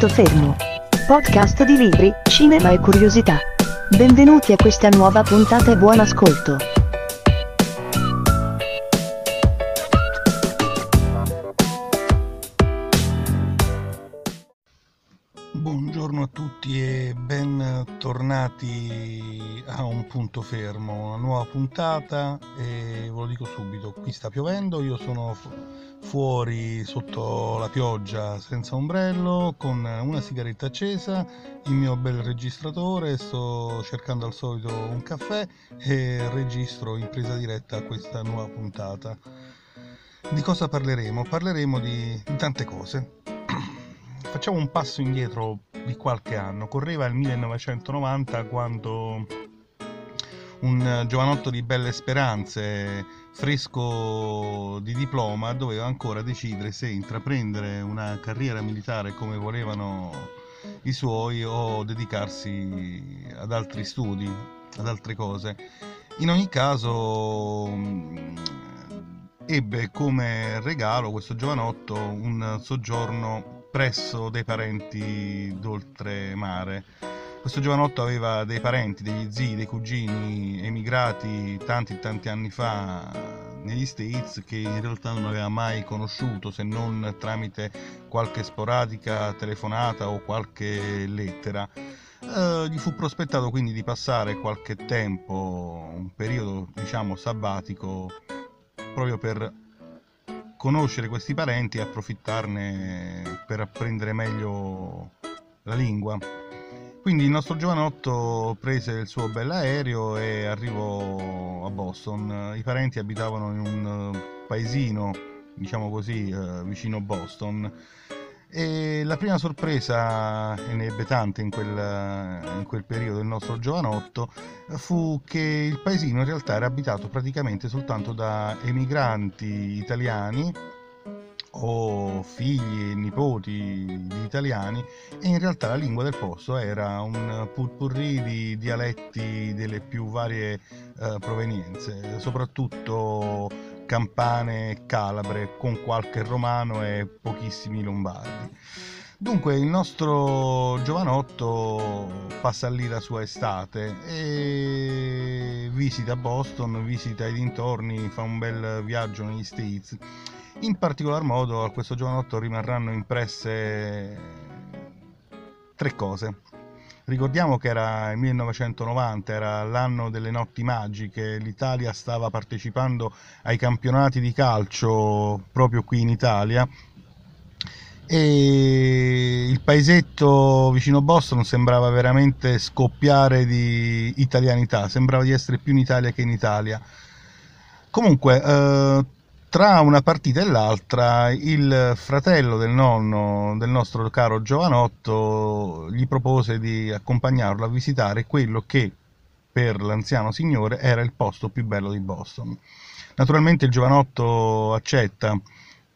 Punto Fermo. Podcast di libri, cinema e curiosità. Benvenuti a questa nuova puntata e buon ascolto. Buongiorno a tutti e bentornati a Un Punto Fermo, una nuova puntata, e ve lo dico subito, qui sta piovendo, io sono fuori sotto la pioggia senza ombrello, con una sigaretta accesa, il mio bel registratore, sto cercando al solito un caffè e registro in presa diretta a questa nuova puntata. Di cosa parleremo? Parleremo di tante cose. Facciamo un passo indietro di qualche anno. Correva il 1990 quando un giovanotto di belle speranze, fresco di diploma, doveva ancora decidere se intraprendere una carriera militare come volevano i suoi o dedicarsi ad altri studi, ad altre cose. In ogni caso ebbe come regalo questo giovanotto un soggiorno presso dei parenti d'oltremare. Questo giovanotto aveva dei parenti, degli zii, dei cugini emigrati tanti anni fa negli States, che in realtà non aveva mai conosciuto se non tramite qualche sporadica telefonata o qualche lettera. Gli fu prospettato quindi di passare qualche tempo, un periodo diciamo sabbatico, proprio per conoscere questi parenti e approfittarne per apprendere meglio la lingua. Quindi il nostro giovanotto prese il suo bell'aereo e arrivò a Boston. I parenti abitavano in un paesino, diciamo così, vicino Boston, e la prima sorpresa, e ne ebbe tante in quel periodo il nostro giovanotto, fu che il paesino in realtà era abitato praticamente soltanto da emigranti italiani o figli e nipoti di italiani, e in realtà la lingua del posto era un purpurri di dialetti delle più varie provenienze, soprattutto campane e calabre, con qualche romano e pochissimi lombardi. Dunque il nostro giovanotto passa lì la sua estate e visita Boston, visita i dintorni, fa un bel viaggio negli States. In particolar modo a questo giovanotto rimarranno impresse tre cose. Ricordiamo che era il 1990, era l'anno delle notti magiche, l'Italia stava partecipando ai campionati di calcio proprio qui in Italia e il paesetto vicino Boston sembrava veramente scoppiare di italianità, sembrava di essere più in Italia che in Italia. Comunque tra una partita e l'altra il fratello del nonno del nostro caro giovanotto gli propose di accompagnarlo a visitare quello che per l'anziano signore era il posto più bello di Boston. Naturalmente il giovanotto accetta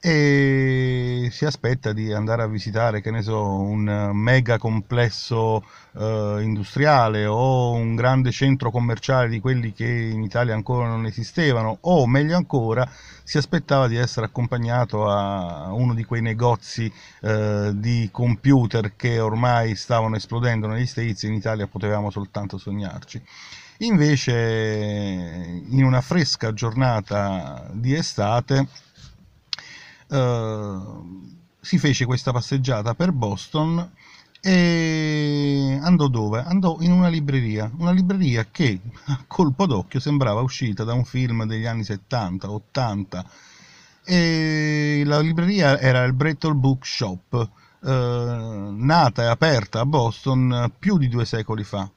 e si aspetta di andare a visitare, che ne so, un mega complesso industriale o un grande centro commerciale di quelli che in Italia ancora non esistevano, o meglio ancora si aspettava di essere accompagnato a uno di quei negozi di computer che ormai stavano esplodendo negli States, in Italia potevamo soltanto sognarci. Invece in una fresca giornata di estate si fece questa passeggiata per Boston e andò dove? Andò in una libreria che a colpo d'occhio sembrava uscita da un film degli anni 70-80, e la libreria era il Brattle Book Shop, nata e aperta a Boston più di 2 secoli fa,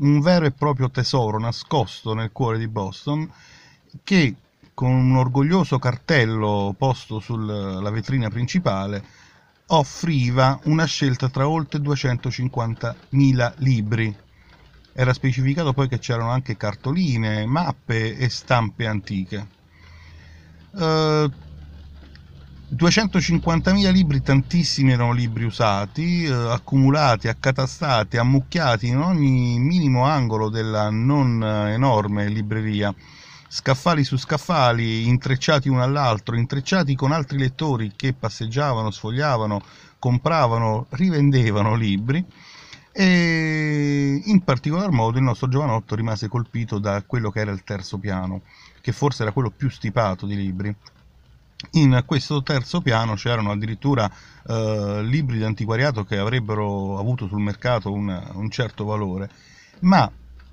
un vero e proprio tesoro nascosto nel cuore di Boston, che con un orgoglioso cartello posto sulla vetrina principale offriva una scelta tra oltre 250.000 libri. Era specificato poi che c'erano anche cartoline, mappe e stampe antiche. 250.000 libri, tantissimi erano libri usati, accumulati, accatastati, ammucchiati in ogni minimo angolo della non enorme libreria. Scaffali su scaffali, intrecciati uno all'altro, intrecciati con altri lettori che passeggiavano, sfogliavano, compravano, rivendevano libri, e in particolar modo il nostro giovanotto rimase colpito da quello che era il terzo piano, che forse era quello più stipato di libri. In questo terzo piano c'erano addirittura libri di antiquariato che avrebbero avuto sul mercato un certo valore, ma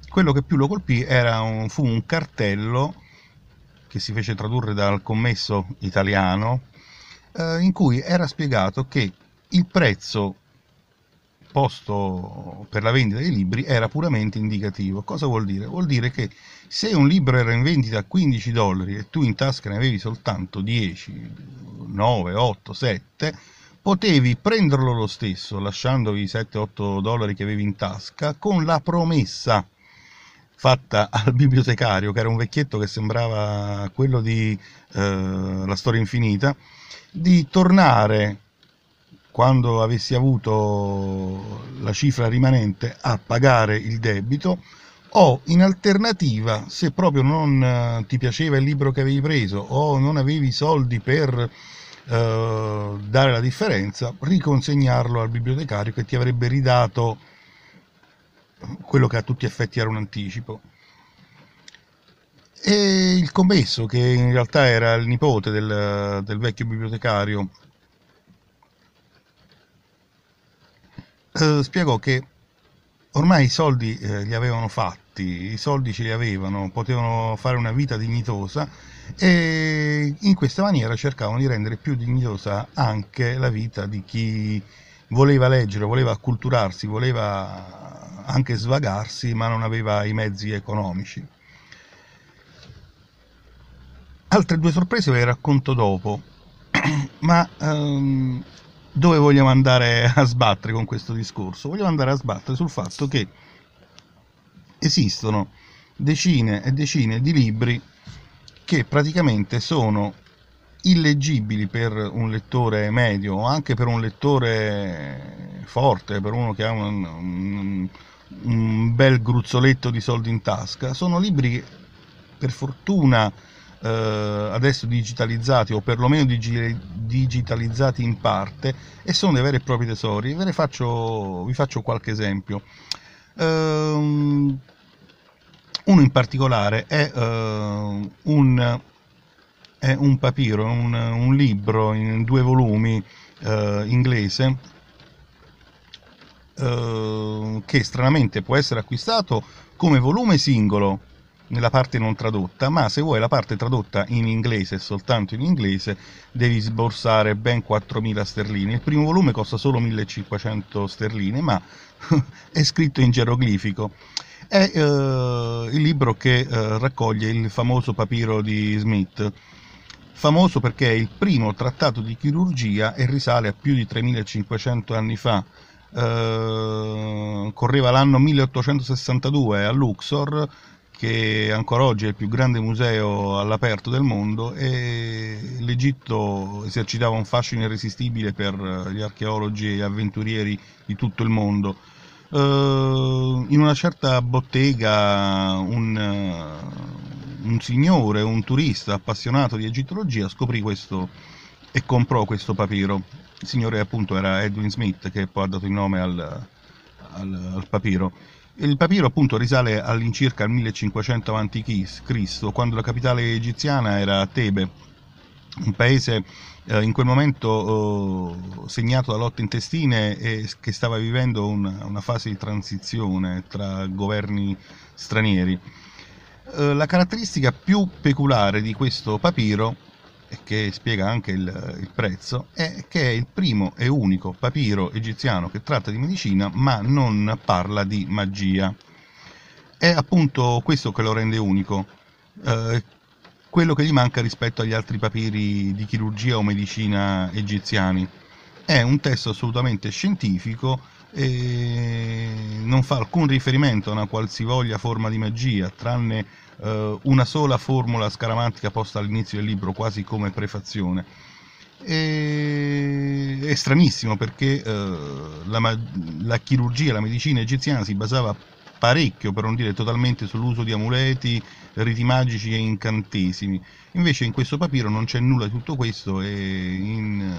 quello che più lo colpì era fu un cartello che si fece tradurre dal commesso italiano, in cui era spiegato che il prezzo posto per la vendita dei libri era puramente indicativo. Cosa vuol dire? Vuol dire che se un libro era in vendita a $15 e tu in tasca ne avevi soltanto 10, 9, 8, 7, potevi prenderlo lo stesso lasciandovi i $7-8 che avevi in tasca, con la promessa fatta al bibliotecario, che era un vecchietto che sembrava quello di La Storia Infinita, di tornare quando avessi avuto la cifra rimanente a pagare il debito, o in alternativa, se proprio non ti piaceva il libro che avevi preso o non avevi soldi per dare la differenza, riconsegnarlo al bibliotecario che ti avrebbe ridato quello che a tutti gli effetti era un anticipo. E il commesso, che in realtà era il nipote del vecchio bibliotecario, spiegò che ormai i soldi li avevano fatti, i soldi ce li avevano, potevano fare una vita dignitosa, e in questa maniera cercavano di rendere più dignitosa anche la vita di chi voleva leggere, voleva acculturarsi, voleva anche svagarsi, ma non aveva i mezzi economici. Altre due sorprese ve le racconto dopo, ma dove vogliamo andare a sbattere con questo discorso? Vogliamo andare a sbattere sul fatto che esistono decine e decine di libri che praticamente sono illeggibili per un lettore medio, o anche per un lettore forte, per uno che ha un bel gruzzoletto di soldi in tasca. Sono libri che, per fortuna, adesso digitalizzati, o perlomeno digitalizzati in parte, e sono dei veri e propri tesori. Vi faccio qualche esempio. Uno in particolare è un papiro, un libro in 2 volumi inglese, che stranamente può essere acquistato come volume singolo nella parte non tradotta, ma se vuoi la parte tradotta in inglese, soltanto in inglese, devi sborsare ben 4.000 sterline. Il primo volume costa solo 1.500 sterline, ma è scritto in geroglifico. È il libro che raccoglie il famoso papiro di Smith, famoso perché è il primo trattato di chirurgia e risale a più di 3.500 anni fa. Correva l'anno 1862 a Luxor, che ancora oggi è il più grande museo all'aperto del mondo, e l'Egitto esercitava un fascino irresistibile per gli archeologi e avventurieri di tutto il mondo. In una certa bottega un signore, un turista appassionato di egittologia, scoprì questo e comprò questo papiro. Il signore appunto era Edwin Smith, che poi ha dato il nome al papiro. Il papiro appunto risale all'incirca al 1500 a.C., quando la capitale egiziana era Tebe, un paese in quel momento segnato da lotte intestine e che stava vivendo una fase di transizione tra governi stranieri. La caratteristica più peculiare di questo papiro, e che spiega anche il prezzo, è che è il primo e unico papiro egiziano che tratta di medicina ma non parla di magia. È appunto questo che lo rende unico, quello che gli manca rispetto agli altri papiri di chirurgia o medicina egiziani. È un testo assolutamente scientifico e non fa alcun riferimento a una qualsivoglia forma di magia, tranne una sola formula scaramantica posta all'inizio del libro, quasi come prefazione. È stranissimo, perché la chirurgia, la medicina egiziana si basava parecchio, per non dire totalmente, sull'uso di amuleti, riti magici e incantesimi. Invece in questo papiro non c'è nulla di tutto questo, e in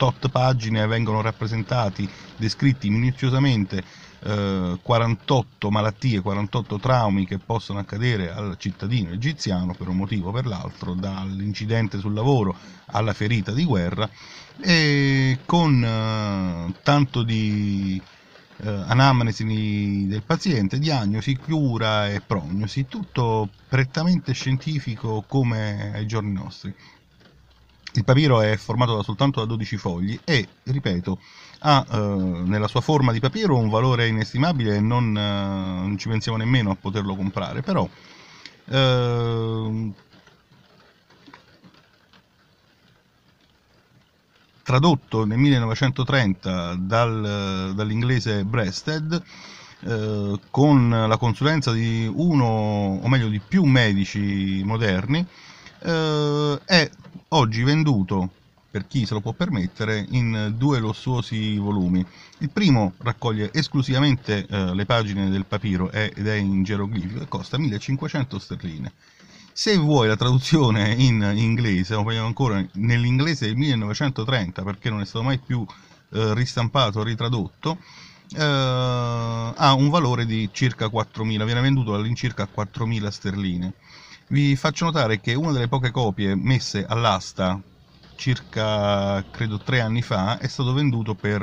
tot pagine vengono rappresentati, descritti minuziosamente 48 malattie, 48 traumi che possono accadere al cittadino egiziano per un motivo o per l'altro, dall'incidente sul lavoro alla ferita di guerra, e con tanto di anamnesi del paziente, diagnosi, cura e prognosi, tutto prettamente scientifico come ai giorni nostri. Il papiro è formato soltanto da 12 fogli e, ripeto, ha nella sua forma di papiro un valore inestimabile e non ci pensiamo nemmeno a poterlo comprare, però tradotto nel 1930 dall'inglese Breasted, con la consulenza di uno, o meglio di più medici moderni, è oggi venduto, per chi se lo può permettere, in due lussuosi volumi. Il primo raccoglie esclusivamente le pagine del papiro ed è in geroglifico e costa 1500 sterline. Se vuoi la traduzione in inglese, o meglio ancora nell'inglese del 1930, perché non è stato mai più ristampato o ritradotto, ha un valore di circa 4.000, viene venduto all'incirca 4.000 sterline. Vi faccio notare che una delle poche copie messe all'asta circa, credo, 3 anni fa, è stato venduto per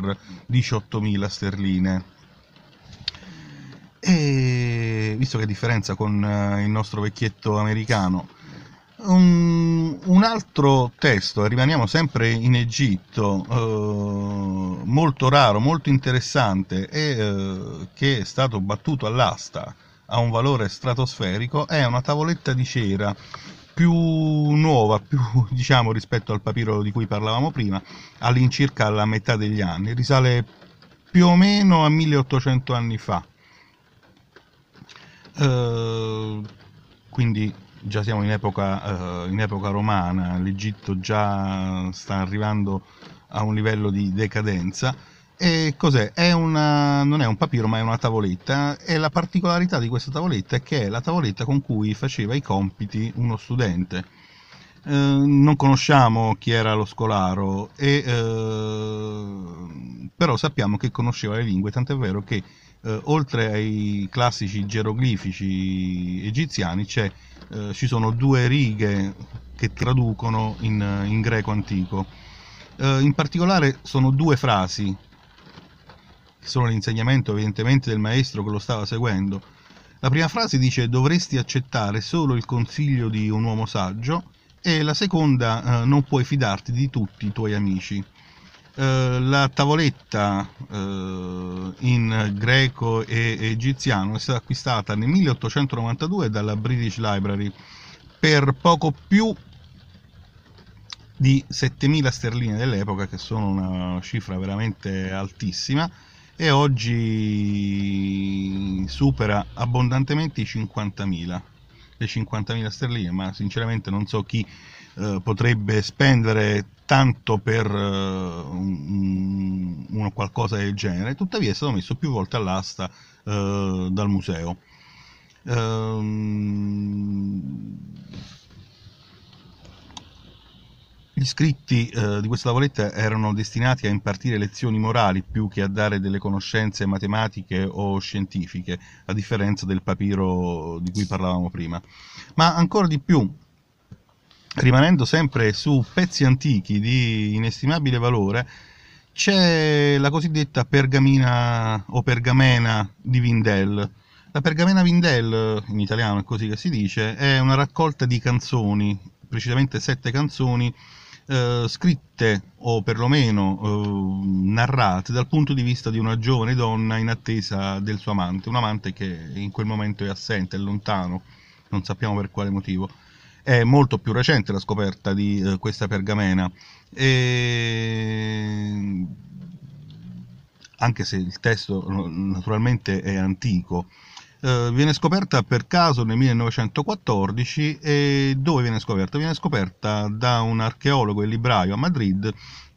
18.000 sterline. E visto che differenza con il nostro vecchietto americano, un altro testo, e rimaniamo sempre in Egitto, molto raro, molto interessante, e che è stato battuto all'asta a un valore stratosferico, è una tavoletta di cera più nuova, più, diciamo, rispetto al papiro di cui parlavamo prima, all'incirca alla metà degli anni, risale più o meno a 1800 anni fa, quindi già siamo in epoca romana, l'Egitto già sta arrivando a un livello di decadenza. E cos'è? Non è un papiro, ma è una tavoletta, e la particolarità di questa tavoletta è che è la tavoletta con cui faceva i compiti uno studente. Non conosciamo chi era lo scolaro, però sappiamo che conosceva le lingue, tant'è vero che oltre ai classici geroglifici egiziani ci sono 2 righe che traducono in greco antico. In particolare sono 2 frasi, sono l'insegnamento evidentemente del maestro che lo stava seguendo. La prima frase dice: dovresti accettare solo il consiglio di un uomo saggio, e la seconda: non puoi fidarti di tutti i tuoi amici. La tavoletta in greco e egiziano è stata acquistata nel 1892 dalla British Library per poco più di 7.000 sterline dell'epoca, che sono una cifra veramente altissima, e oggi supera abbondantemente i 50.000, le 50.000 sterline, ma sinceramente non so chi potrebbe spendere tanto per uno qualcosa del genere. Tuttavia è stato messo più volte all'asta dal museo. Gli scritti di questa tavoletta erano destinati a impartire lezioni morali più che a dare delle conoscenze matematiche o scientifiche, a differenza del papiro di cui parlavamo prima. Ma ancora di più, rimanendo sempre su pezzi antichi di inestimabile valore, c'è la cosiddetta pergamena o pergamena di Vindel. La pergamena Vindel, in italiano è così che si dice, è una raccolta di canzoni, precisamente 7 canzoni, scritte o perlomeno narrate dal punto di vista di una giovane donna in attesa del suo amante, un amante che in quel momento è assente, è lontano, non sappiamo per quale motivo. È molto più recente la scoperta di questa pergamena, anche se il testo naturalmente è antico. Viene scoperta per caso nel 1914. E dove viene scoperta? Viene scoperta da un archeologo e libraio a Madrid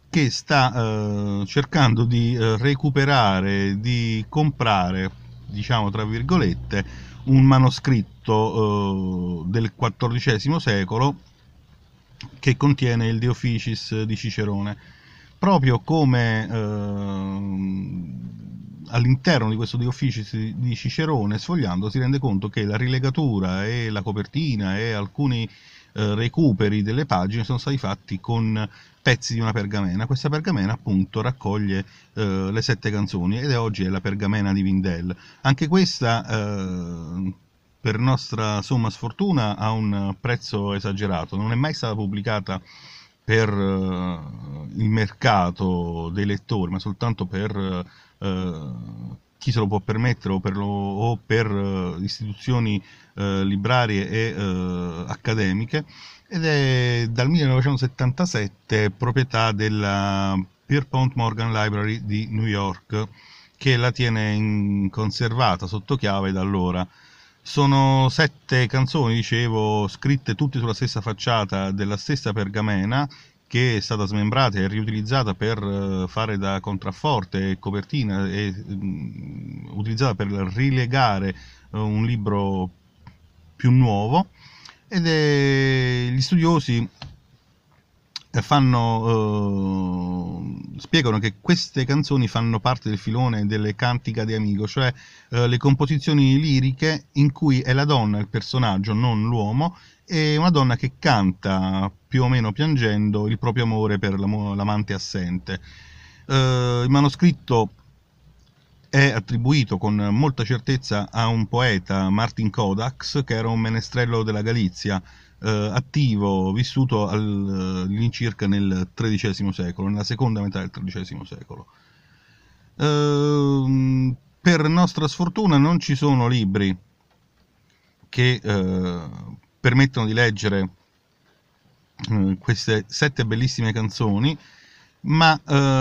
che sta cercando di recuperare, di comprare, diciamo tra virgolette, un manoscritto del XIV secolo che contiene il De Officiis di Cicerone. proprio come all'interno di questo di Offici di Cicerone, sfogliando, si rende conto che la rilegatura e la copertina e alcuni recuperi delle pagine sono stati fatti con pezzi di una pergamena. Questa pergamena appunto raccoglie le 7 canzoni ed è oggi la pergamena di Vindel. Anche questa per nostra somma sfortuna ha un prezzo esagerato, non è mai stata pubblicata per il mercato dei lettori, ma soltanto per chi se lo può permettere o per istituzioni librarie e accademiche, ed è dal 1977 proprietà della Pierpont Morgan Library di New York, che la tiene conservata sotto chiave da allora. Sono 7 canzoni, dicevo, scritte tutte sulla stessa facciata della stessa pergamena, che è stata smembrata e riutilizzata per fare da contrafforte e copertina, e utilizzata per rilegare un libro più nuovo, ed gli studiosi spiegano che queste canzoni fanno parte del filone delle cantica de amigo, cioè le composizioni liriche in cui è la donna il personaggio, non l'uomo, e una donna che canta più o meno piangendo il proprio amore per l'amante assente. Il manoscritto è attribuito con molta certezza a un poeta, Martin Codax, che era un menestrello della Galizia, attivo, vissuto all'incirca nel XIII secolo, nella seconda metà del XIII secolo. Per nostra sfortuna non ci sono libri che permettono di leggere queste 7 bellissime canzoni, ma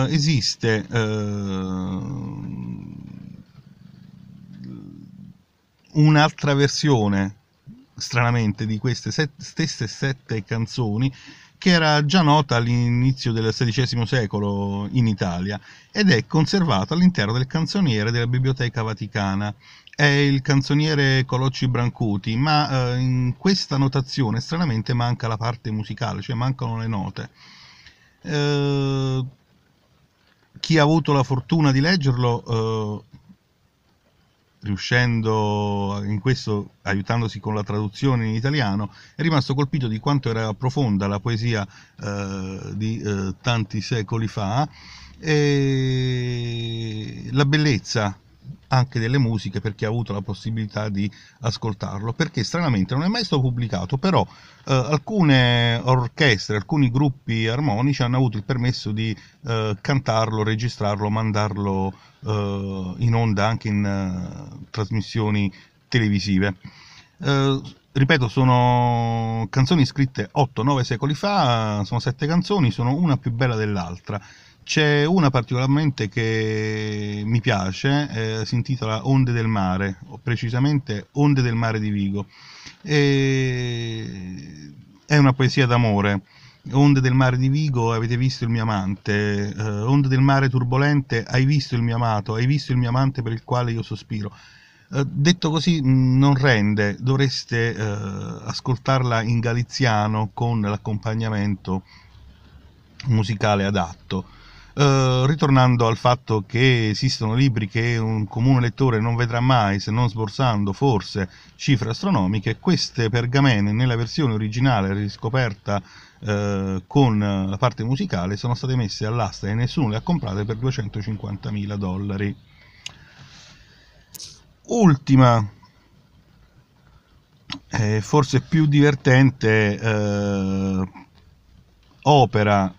esiste un'altra versione, stranamente, di queste stesse 7 canzoni, che era già nota all'inizio del XVI secolo in Italia, ed è conservata all'interno del canzoniere della Biblioteca Vaticana. È il canzoniere Colocci Brancuti, ma in questa notazione stranamente manca la parte musicale, cioè mancano le note. Chi ha avuto la fortuna di leggerlo, riuscendo in questo, aiutandosi con la traduzione in italiano, è rimasto colpito di quanto era profonda la poesia di tanti secoli fa, e la bellezza anche delle musiche, per chi ha avuto la possibilità di ascoltarlo, perché stranamente non è mai stato pubblicato, però alcune orchestre, alcuni gruppi armonici hanno avuto il permesso di cantarlo, registrarlo, mandarlo in onda anche in trasmissioni televisive. Ripeto, sono canzoni scritte 8-9 secoli fa, sono 7 canzoni, sono una più bella dell'altra. C'è una particolarmente che mi piace, si intitola Onde del mare, o precisamente Onde del mare di Vigo, e è una poesia d'amore. Onde del mare di Vigo, avete visto il mio amante, onde del mare turbolente, hai visto il mio amato, hai visto il mio amante per il quale io sospiro. Detto così non rende, dovreste ascoltarla in galiziano con l'accompagnamento musicale adatto. Ritornando al fatto che esistono libri che un comune lettore non vedrà mai, se non sborsando forse cifre astronomiche, queste pergamene nella versione originale riscoperta con la parte musicale sono state messe all'asta e nessuno le ha comprate per $250.000. Ultima, forse più divertente, opera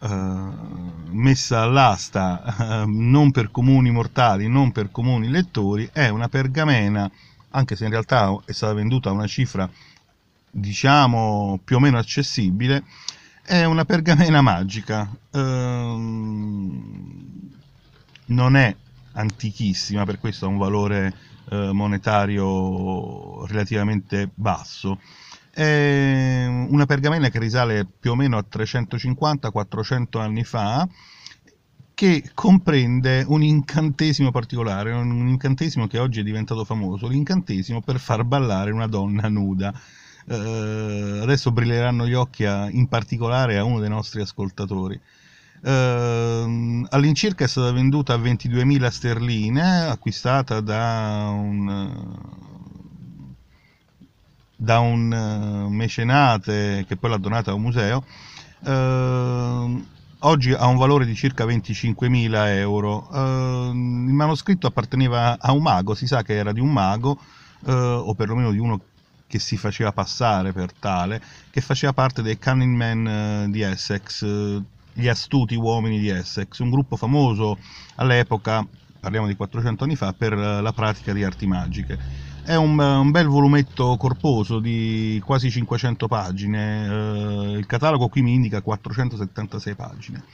messa all'asta non per comuni mortali, non per comuni lettori, è una pergamena, anche se in realtà è stata venduta a una cifra diciamo più o meno accessibile, è una pergamena magica, non è antichissima, per questo ha un valore monetario relativamente basso. È una pergamena che risale più o meno a 350-400 anni fa, che comprende un incantesimo particolare, un incantesimo che oggi è diventato famoso, l'incantesimo per far ballare una donna nuda. Adesso brilleranno gli occhi in particolare a uno dei nostri ascoltatori. All'incirca è stata venduta a 22.000 sterline, acquistata da un mecenate che poi l'ha donata a un museo. Oggi ha un valore di circa 25.000 euro. Il manoscritto apparteneva a un mago, si sa che era di un mago, o perlomeno di uno che si faceva passare per tale, che faceva parte dei Cunning Men di Essex, gli astuti uomini di Essex, un gruppo famoso all'epoca, parliamo di 400 anni fa, per la pratica di arti magiche. È un bel volumetto corposo di quasi 500 pagine, il catalogo qui mi indica 476 pagine.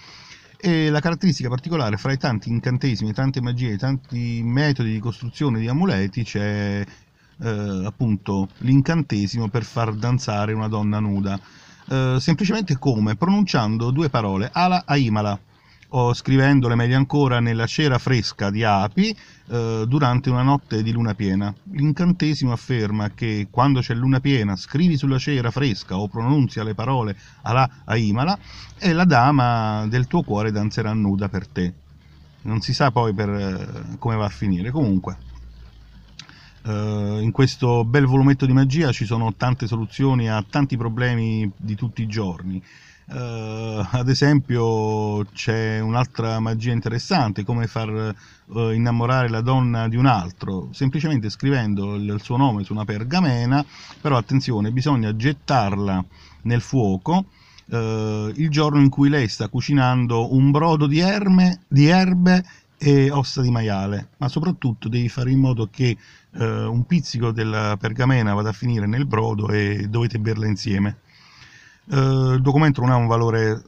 E la caratteristica particolare, fra i tanti incantesimi, tante magie, tanti metodi di costruzione di amuleti, c'è appunto l'incantesimo per far danzare una donna nuda. Semplicemente come? Pronunciando due parole, ala a imala, o scrivendole meglio ancora nella cera fresca di api durante una notte di luna piena. L'incantesimo afferma che quando c'è luna piena scrivi sulla cera fresca o pronunzia le parole alà aimala e la dama del tuo cuore danzerà nuda per te. Non si sa poi come va a finire. Comunque in questo bel volumetto di magia ci sono tante soluzioni a tanti problemi di tutti i giorni. Ad esempio c'è un'altra magia interessante, come far innamorare la donna di un altro, semplicemente scrivendo il suo nome su una pergamena, però attenzione, bisogna gettarla nel fuoco il giorno in cui lei sta cucinando un brodo di erbe e ossa di maiale, ma soprattutto devi fare in modo che un pizzico della pergamena vada a finire nel brodo e dovete berla insieme. Il documento non ha un valore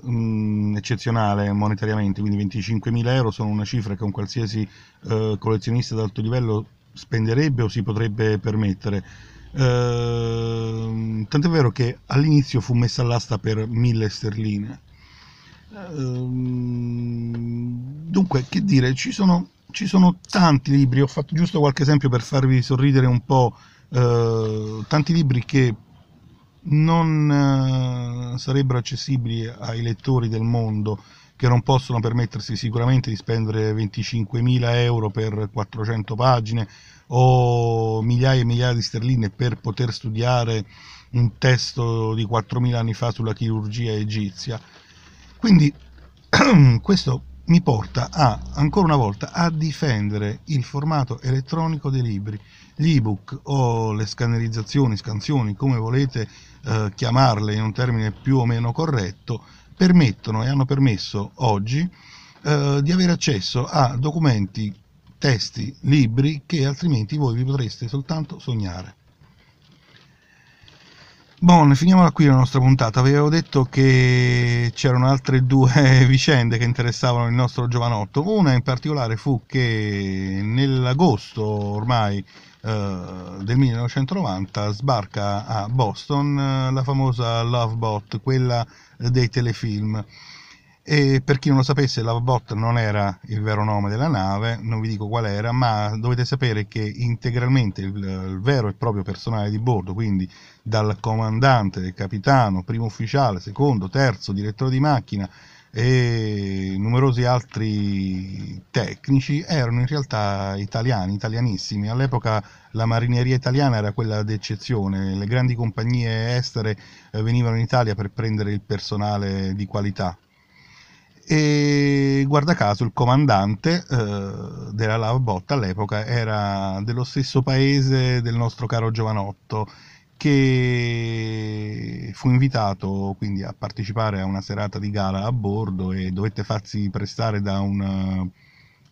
eccezionale monetariamente, quindi 25.000 euro sono una cifra che un qualsiasi collezionista di alto livello spenderebbe o si potrebbe permettere. Tant'è vero che all'inizio fu messa all'asta per 1.000 sterline. Dunque, che dire, ci sono tanti libri, ho fatto giusto qualche esempio per farvi sorridere un po', tanti libri che non sarebbero accessibili ai lettori del mondo, che non possono permettersi sicuramente di spendere 25.000 euro per 400 pagine o migliaia e migliaia di sterline per poter studiare un testo di 4.000 anni fa sulla chirurgia egizia. Quindi questo mi porta ancora una volta a difendere il formato elettronico dei libri. Gli ebook o le scannerizzazioni, scansioni, come volete chiamarle in un termine più o meno corretto, permettono e hanno permesso oggi di avere accesso a documenti, testi, libri che altrimenti voi vi potreste soltanto sognare. Bon, finiamola qui la nostra puntata. Vi avevo detto che c'erano altre due vicende che interessavano il nostro giovanotto. Una in particolare fu che nell'agosto ormai del 1990 sbarca a Boston la famosa Love Boat, quella dei telefilm. E per chi non lo sapesse, Love Boat non era il vero nome della nave, non vi dico qual era, ma dovete sapere che integralmente il vero e proprio personale di bordo, quindi dal comandante, capitano, primo ufficiale, secondo, terzo, direttore di macchina e numerosi altri tecnici, erano in realtà italiani, italianissimi. All'epoca la marineria italiana era quella d'eccezione, le grandi compagnie estere venivano in Italia per prendere il personale di qualità. E guarda caso il comandante della Love Boat all'epoca era dello stesso paese del nostro caro giovanotto, che fu invitato quindi a partecipare a una serata di gala a bordo e dovette farsi prestare da un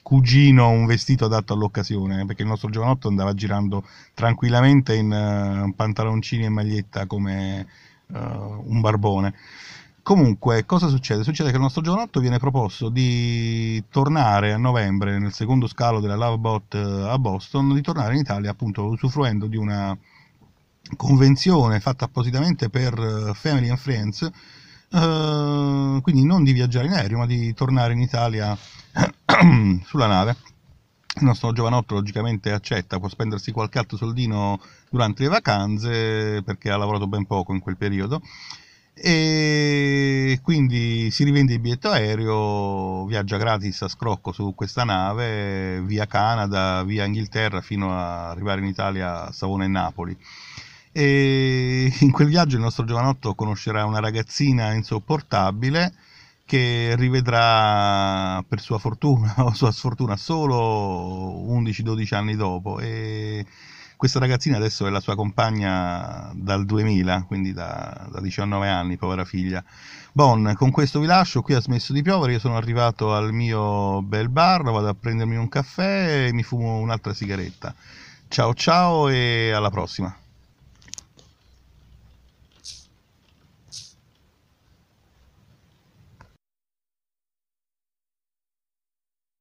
cugino un vestito adatto all'occasione, perché il nostro giovanotto andava girando tranquillamente in pantaloncini e maglietta come un barbone. Comunque, cosa succede? Succede che il nostro giovanotto viene proposto di tornare a novembre, nel secondo scalo della Love Boat a Boston, di tornare in Italia appunto usufruendo di una convenzione fatta appositamente per Family and Friends, quindi non di viaggiare in aereo, ma di tornare in Italia sulla nave. Il nostro giovanotto logicamente accetta, può spendersi qualche altro soldino durante le vacanze, perché ha lavorato ben poco in quel periodo, e quindi si rivende il biglietto aereo, viaggia gratis a scrocco su questa nave via Canada, via Inghilterra fino a arrivare in Italia a Savona e Napoli. E in quel viaggio il nostro giovanotto conoscerà una ragazzina insopportabile che rivedrà per sua fortuna o sua sfortuna solo 11-12 anni dopo, e questa ragazzina adesso è la sua compagna dal 2000, quindi da 19 anni, povera figlia. Bon, con questo vi lascio, qui ha smesso di piovere, io sono arrivato al mio bel bar, vado a prendermi un caffè e mi fumo un'altra sigaretta. Ciao ciao e alla prossima!